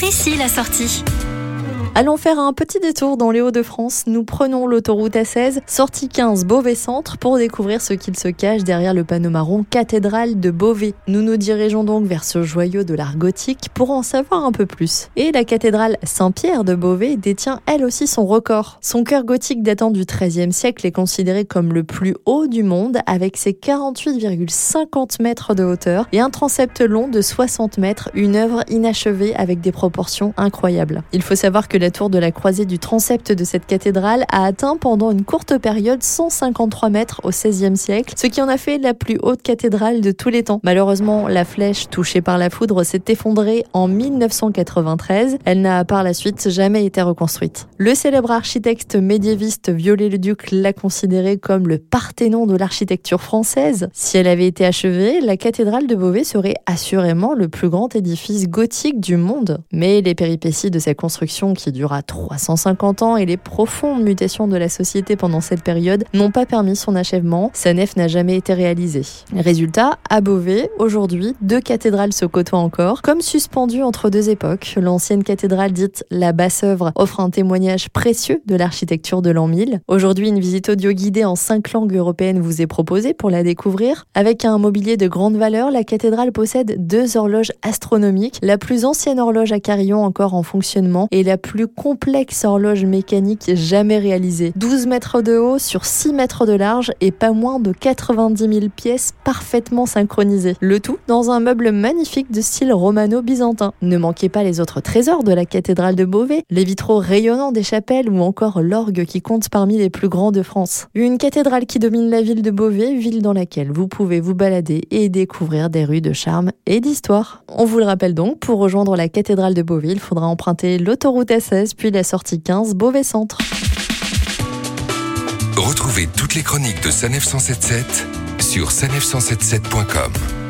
par ici la sortie. Allons faire un petit détour dans les Hauts-de-France. Nous prenons l'autoroute A16, sortie 15 Beauvais-Centre, pour découvrir ce qu'il se cache derrière le panneau marron Cathédrale de Beauvais. Nous nous dirigeons donc vers ce joyau de l'art gothique pour en savoir un peu plus. Et la cathédrale Saint-Pierre de Beauvais détient elle aussi son record. Son cœur gothique datant du XIIIe siècle est considéré comme le plus haut du monde, avec ses 48,50 mètres de hauteur et un transept long de 60 mètres, une œuvre inachevée avec des proportions incroyables. Il faut savoir que la tour de la croisée du transept de cette cathédrale a atteint pendant une courte période 153 mètres au XVIe siècle, ce qui en a fait la plus haute cathédrale de tous les temps. Malheureusement, la flèche touchée par la foudre s'est effondrée en 1993. Elle n'a par la suite jamais été reconstruite. Le célèbre architecte médiéviste Viollet-le-Duc l'a considérée comme le Parthénon de l'architecture française. Si elle avait été achevée, la cathédrale de Beauvais serait assurément le plus grand édifice gothique du monde. Mais les péripéties de sa construction, qui dura 350 ans, et les profondes mutations de la société pendant cette période n'ont pas permis son achèvement. Sa nef n'a jamais été réalisée. Résultat, à Beauvais, aujourd'hui, deux cathédrales se côtoient encore, comme suspendues entre deux époques. L'ancienne cathédrale dite la Basse-Œuvre offre un témoignage précieux de l'architecture de l'an 1000. Aujourd'hui, une visite audio guidée en 5 langues européennes vous est proposée pour la découvrir. Avec un mobilier de grande valeur, la cathédrale possède 2 horloges astronomiques, la plus ancienne horloge à carillon encore en fonctionnement et la plus complexe horloge mécanique jamais réalisée. 12 mètres de haut sur 6 mètres de large et pas moins de 90 000 pièces parfaitement synchronisées. Le tout dans un meuble magnifique de style romano-byzantin. Ne manquez pas les autres trésors de la cathédrale de Beauvais, les vitraux rayonnants des chapelles ou encore l'orgue qui compte parmi les plus grands de France. Une cathédrale qui domine la ville de Beauvais, ville dans laquelle vous pouvez vous balader et découvrir des rues de charme et d'histoire. On vous le rappelle donc, pour rejoindre la cathédrale de Beauvais, il faudra emprunter l'autoroute A16 puis la sortie 15 Beauvais-Centre. Retrouvez toutes les chroniques de Sanef 1177 sur sanef177.com.